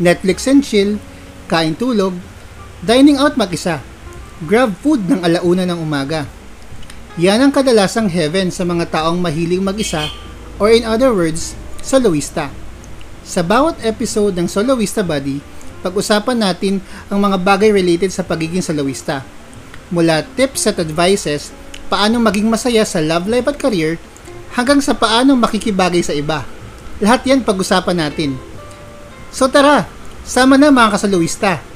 Netflix and chill, kain tulog, dining out mag-isa, grab food ng alauna ng umaga. Yan ang kadalasang heaven sa mga taong mahiling mag-isa or in other words, soloista. Sa bawat episode ng Soloista Buddy, pag-usapan natin ang mga bagay related sa pagiging soloista. Mula tips at advices, paano maging masaya sa love life at career, hanggang sa paano makikibagay sa iba. Lahat yan pag-usapan natin. So tara, sama na mga kasoloista!